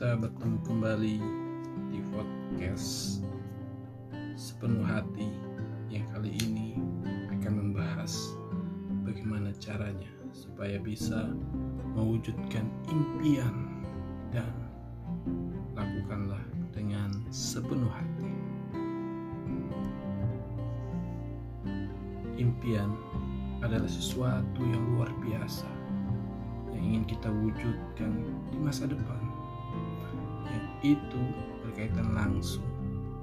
kita bertemu kembali di podcast Sepenuh Hati yang kali ini akan membahas bagaimana caranya supaya bisa mewujudkan impian, dan lakukanlah dengan sepenuh hati. Impian adalah sesuatu yang luar biasa yang ingin kita wujudkan di masa depan, yang itu berkaitan langsung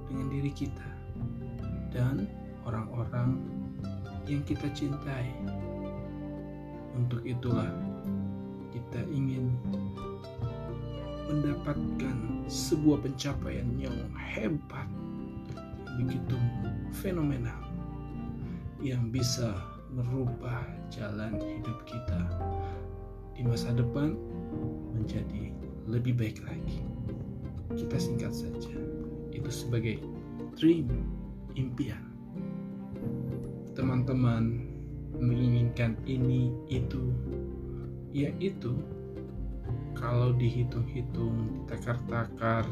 dengan diri kita dan orang-orang yang kita cintai. Untuk itulah kita ingin mendapatkan sebuah pencapaian yang hebat, begitu fenomenal, yang bisa merubah jalan hidup kita di masa depan menjadi lebih baik lagi. Kita singkat saja itu sebagai dream, impian. Teman-teman menginginkan ini itu, yaitu kalau dihitung-hitung, ditakar-takar,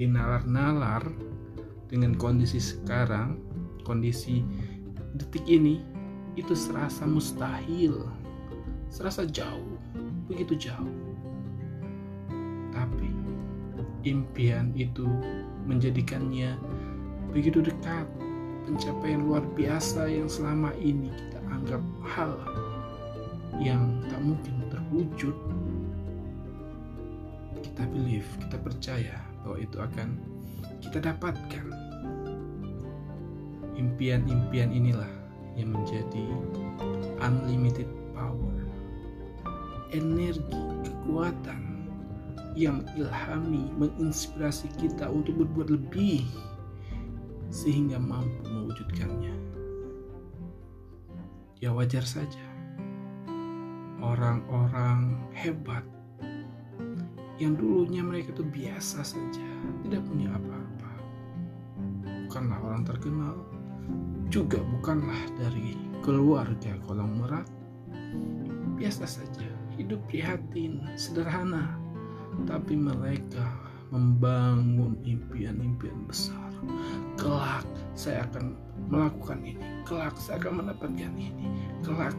dinalar-nalar dengan kondisi sekarang, kondisi detik ini, itu serasa mustahil, serasa jauh, begitu jauh. Tapi impian itu menjadikannya begitu dekat, pencapaian luar biasa yang selama ini kita anggap hal yang tak mungkin terwujud. Kita believe, kita percaya bahwa itu akan kita dapatkan. Impian-impian inilah yang menjadi unlimited power, energi, kekuatan yang mengilhami, menginspirasi kita untuk berbuat lebih sehingga mampu mewujudkannya. Ya wajar saja orang-orang hebat yang dulunya mereka itu biasa saja, tidak punya apa-apa, bukanlah orang terkenal, juga bukanlah dari keluarga konglomerat, biasa saja, hidup prihatin, sederhana, tapi mereka membangun impian-impian besar. Kelak saya akan melakukan ini, kelak saya akan mendapatkan ini, kelak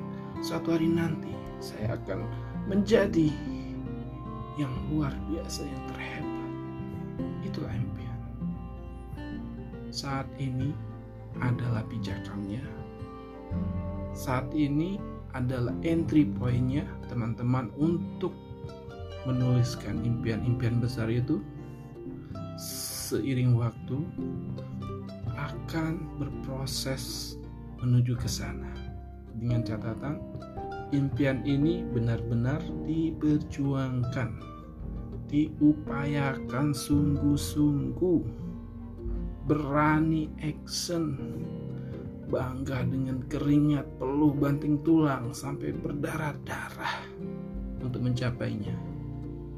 suatu hari nanti saya akan menjadi yang luar biasa, yang terhebat. Itulah impian. Saat ini adalah pijakannya, saat ini adalah entry point-nya teman-teman untuk menuliskan impian-impian besar itu. Seiring waktu akan berproses menuju ke sana, dengan catatan impian ini benar-benar diperjuangkan, diupayakan sungguh-sungguh, berani action, bangga dengan keringat, peluh banting tulang sampai berdarah-darah untuk mencapainya.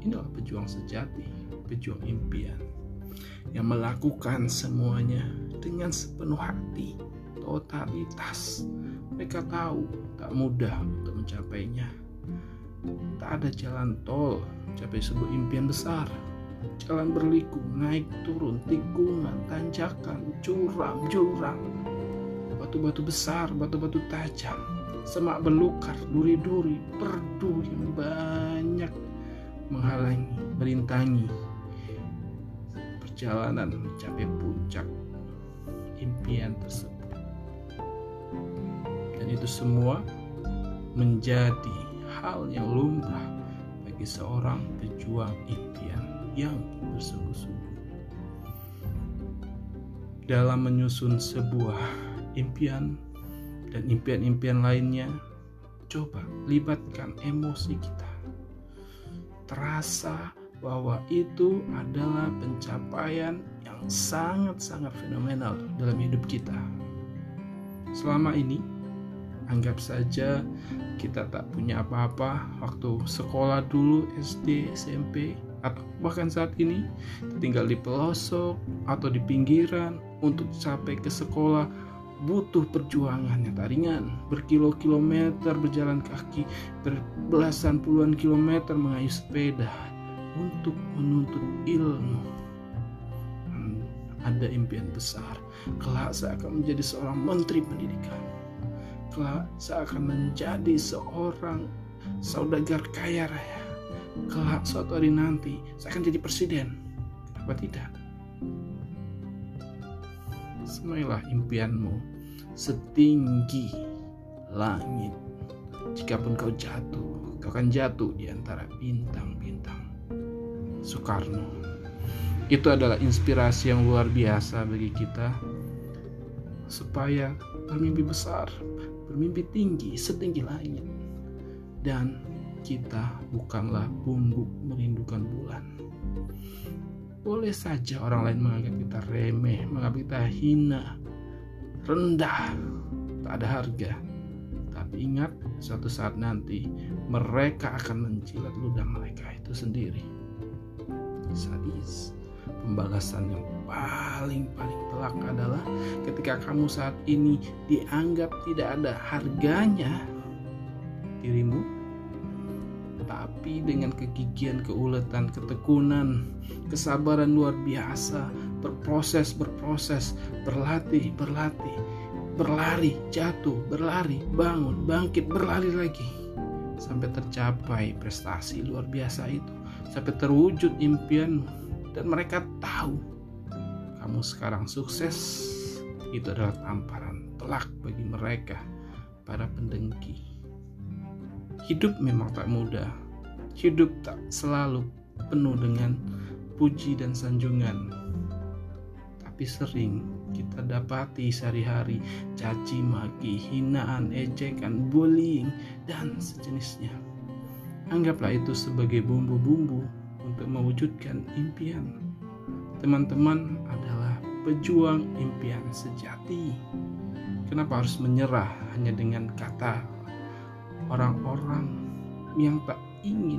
Inilah pejuang sejati, pejuang impian yang melakukan semuanya dengan sepenuh hati, totalitas. Mereka tahu tak mudah untuk mencapainya. Tak ada jalan tol mencapai sebuah impian besar. Jalan berliku, naik turun, tikungan, tanjakan, jurang, batu-batu besar, batu-batu tajam, semak belukar, duri-duri, perdu yang banyak menghalangi, merintangi perjalanan mencapai puncak impian tersebut. Dan itu semua menjadi hal yang lumrah bagi seorang pejuang impian yang bersungguh-sungguh. Dalam menyusun sebuah impian dan impian-impian lainnya, coba libatkan emosi kita. Terasa bahwa itu adalah pencapaian yang sangat-sangat fenomenal dalam hidup kita. Selama ini anggap saja kita tak punya apa-apa. Waktu sekolah dulu, SD, SMP, atau bahkan saat ini tinggal di pelosok atau di pinggiran, untuk sampai ke sekolah butuh perjuangan yang tak ringan, berkilo-kilometer berjalan kaki, berbelasan puluhan kilometer mengayuh sepeda, untuk menuntut ilmu. Ada impian besar, kelak saya akan menjadi seorang menteri pendidikan, kelak saya akan menjadi seorang saudagar kaya raya, kelak suatu hari nanti saya akan jadi presiden. Kenapa tidak? Semailah impianmu setinggi langit. Jikapun kau jatuh, kau akan jatuh di antara bintang-bintang. Soekarno. Itu adalah inspirasi yang luar biasa bagi kita supaya bermimpi besar, bermimpi tinggi, setinggi langit. Dan kita bukanlah bumbung merindukan bulan. Boleh saja orang lain menganggap kita remeh, menganggap kita hina, rendah, tak ada harga. Tapi ingat, suatu saat nanti mereka akan menjilat ludah mereka itu sendiri. Sadis. Pembalasan yang paling telak adalah ketika kamu saat ini dianggap tidak ada harganya dirimu, tapi dengan kegigihan, keuletan, ketekunan, kesabaran luar biasa, berproses, berlatih, berlari, jatuh, berlari, bangun, bangkit, berlari lagi, sampai tercapai prestasi luar biasa itu, sampai terwujud impianmu. Dan mereka tahu kamu sekarang sukses. Itu adalah tamparan telak bagi mereka, para pendengki. Hidup memang tak mudah. Hidup tak selalu penuh dengan puji dan sanjungan. Tapi sering kita dapati sehari-hari caci maki, hinaan, ejekan, bullying, dan sejenisnya. Anggaplah itu sebagai bumbu-bumbu untuk mewujudkan impian. Teman-teman adalah pejuang impian sejati. Kenapa harus menyerah hanya dengan kata orang-orang yang tak ingin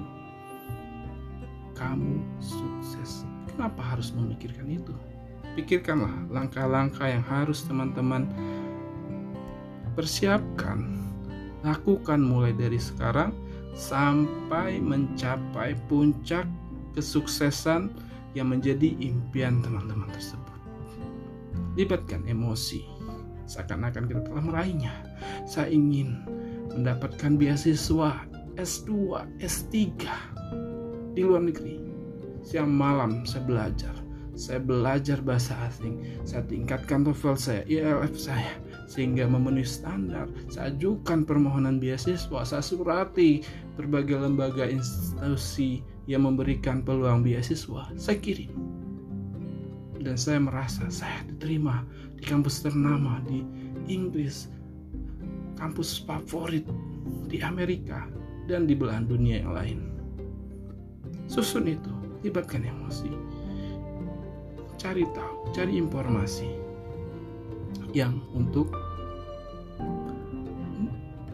kamu sukses? Kenapa harus memikirkan itu? Pikirkanlah langkah-langkah yang harus teman-teman persiapkan. Lakukan mulai dari sekarang sampai mencapai puncak kesuksesan yang menjadi impian teman-teman tersebut. Libatkan emosi, seakan-akan kita telah meraihnya. Saya ingin mendapatkan beasiswa S2, S3 di luar negeri. Siang malam saya belajar bahasa asing, saya tingkatkan TOEFL saya, IELTS saya, sehingga memenuhi standar. Saya ajukan permohonan beasiswa, saya surati berbagai lembaga institusi yang memberikan peluang beasiswa, saya kirim. Dan saya merasa saya diterima di kampus ternama di Inggris, kampus favorit di Amerika dan di belahan dunia yang lain. Susun itu, libatkan emosi. Cari tahu, cari informasi yang untuk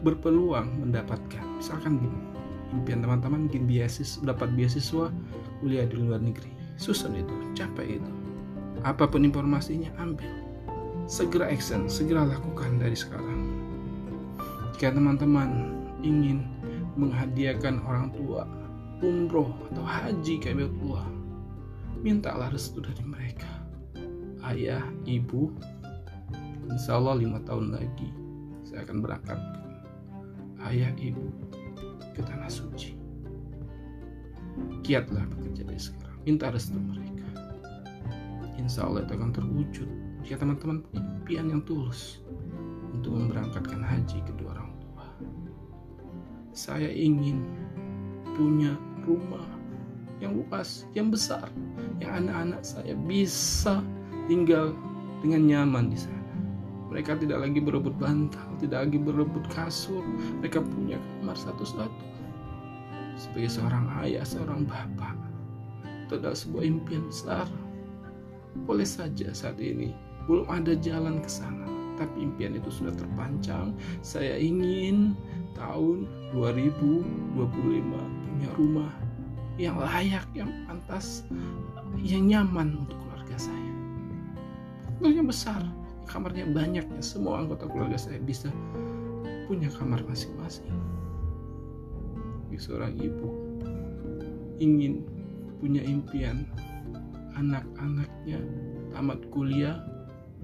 berpeluang mendapatkan. Misalkan gini, impian teman-teman mungkin dapat beasiswa kuliah di luar negeri. Susun itu, capai itu. Apapun informasinya, ambil. Segera action, segera lakukan dari sekarang. Jika teman-teman ingin menghadiahkan orang tua umroh atau haji ke Baitullah, mintalah restu dari mereka. Ayah, ibu, insya Allah 5 tahun lagi saya akan berangkat. Ayah, ibu ke tanah suci. Giatlah bekerja dari sekarang. Minta restu mereka. Insya Allah itu akan terwujud jika teman-teman punya impian yang tulus untuk memberangkatkan haji kedua. Saya ingin punya rumah yang luas, yang besar, yang anak-anak saya bisa tinggal dengan nyaman di sana. Mereka tidak lagi berebut bantal, tidak lagi berebut kasur. Mereka punya kamar satu-satu. Sebagai seorang ayah, seorang bapak, itu adalah sebuah impian besar. Boleh saja saat ini belum ada jalan ke sana, tapi impian itu sudah terpancang. Saya ingin tahun 2025 punya rumah yang layak, yang pantas, yang nyaman untuk keluarga saya. Tentunya besar, kamarnya banyak, ya semua anggota keluarga saya bisa punya kamar masing-masing. Seorang ibu ingin punya impian anak-anaknya tamat kuliah,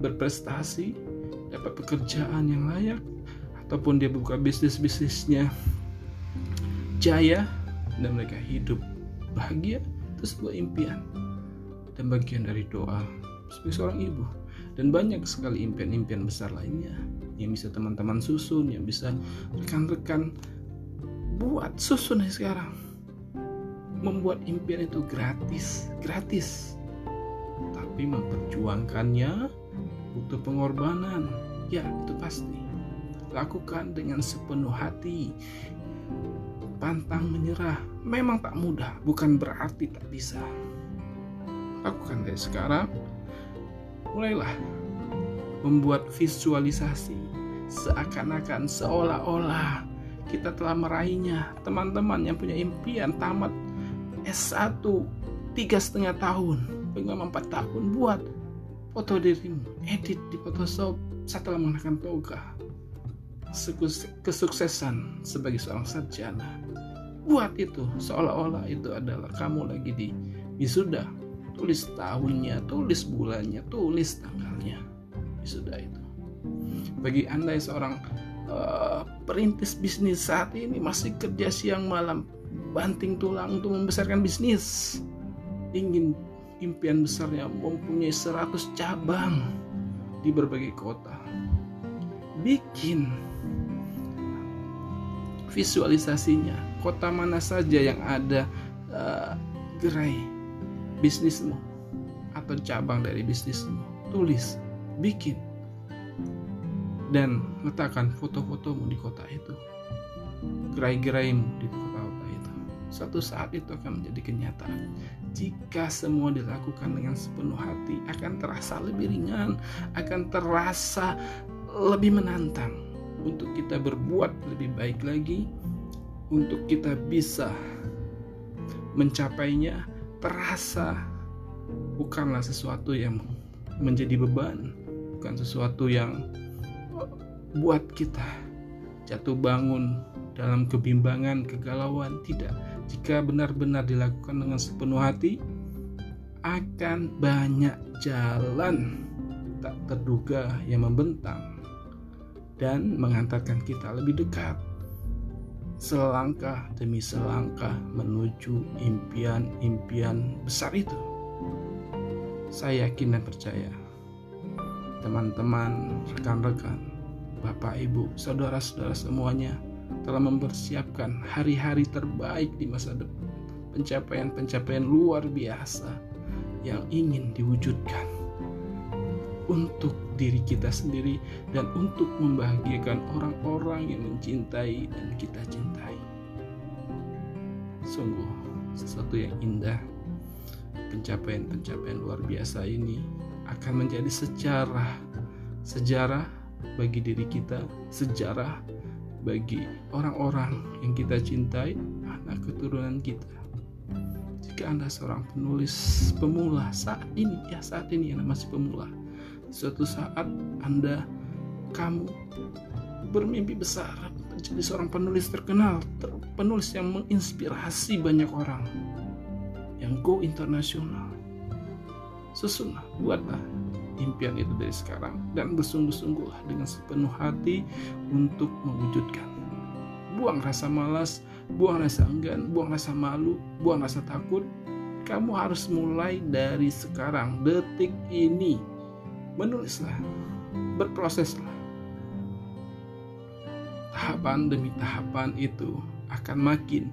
berprestasi, dapat pekerjaan yang layak, ataupun dia buka bisnisnya jaya dan mereka hidup bahagia. Itu sebuah impian dan bagian dari doa sebagai seorang ibu. Dan banyak sekali impian-impian besar lainnya yang bisa teman-teman susun, yang bisa rekan-rekan buat susun sekarang. Membuat impian itu gratis, tapi memperjuangkannya butuh pengorbanan. Ya, itu pasti. Lakukan dengan sepenuh hati, pantang menyerah. Memang tak mudah, bukan berarti tak bisa. Lakukan dari sekarang. Mulailah membuat visualisasi seakan-akan seolah-olah kita telah meraihnya. Teman-teman yang punya impian tamat S1 3,5 tahun, pengalaman 4 tahun, buat foto dirimu, edit di Photoshop setelah mengenakan toga. Kesuksesan sebagai seorang sarjana, buat itu seolah-olah itu adalah kamu lagi di wisuda. Tulis tahunnya, tulis bulannya, tulis tanggalnya. Wisuda itu bagi Anda yang seorang perintis bisnis saat ini, masih kerja siang malam, banting tulang untuk membesarkan bisnis, ingin impian besarnya mempunyai 100 cabang di berbagai kota. Bikin visualisasinya, kota mana saja yang ada gerai bisnismu atau cabang dari bisnismu, tulis, bikin, dan letakkan foto-fotomu di kota itu, gerai-geraimu di kota itu. Suatu saat itu akan menjadi kenyataan. Jika semua dilakukan dengan sepenuh hati, akan terasa lebih ringan, akan terasa lebih menantang untuk kita berbuat lebih baik lagi, untuk kita bisa mencapainya. Terasa bukanlah sesuatu yang menjadi beban, bukan sesuatu yang buat kita jatuh bangun dalam kebimbangan, kegalauan. Tidak, jika benar-benar dilakukan dengan sepenuh hati, akan banyak jalan tak terduga yang membentang dan mengantarkan kita lebih dekat, selangkah demi selangkah menuju impian-impian besar itu. Saya yakin dan percaya teman-teman, rekan-rekan, Bapak, Ibu, saudara-saudara semuanya telah mempersiapkan hari-hari terbaik di masa depan, pencapaian-pencapaian luar biasa yang ingin diwujudkan untuk diri kita sendiri dan untuk membahagiakan orang-orang yang mencintai dan kita cintai. Sungguh sesuatu yang indah. Pencapaian-pencapaian luar biasa ini akan menjadi sejarah bagi diri kita, sejarah bagi orang-orang yang kita cintai, anak keturunan kita. Jika Anda seorang penulis pemula saat ini Anda masih pemula, suatu saat kamu bermimpi besar menjadi seorang penulis terkenal, penulis yang menginspirasi banyak orang, yang go internasional. Susunlah, buatlah impian itu dari sekarang dan bersungguh-sungguhlah dengan sepenuh hati untuk mewujudkan. Buang rasa malas, buang rasa enggan, buang rasa malu, buang rasa takut. Kamu harus mulai dari sekarang, detik ini. Menulislah, berproseslah. Tahapan demi tahapan itu akan makin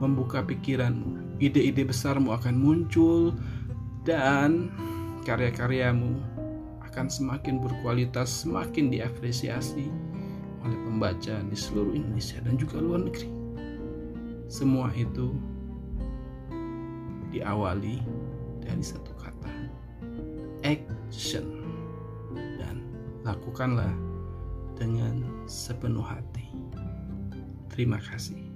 membuka pikiranmu. Ide-ide besarmu akan muncul dan karya-karyamu akan semakin berkualitas, semakin diapresiasi oleh pembaca di seluruh Indonesia dan juga luar negeri. Semua itu diawali dari satu kata, action, dan lakukanlah dengan sepenuh hati. Terima kasih.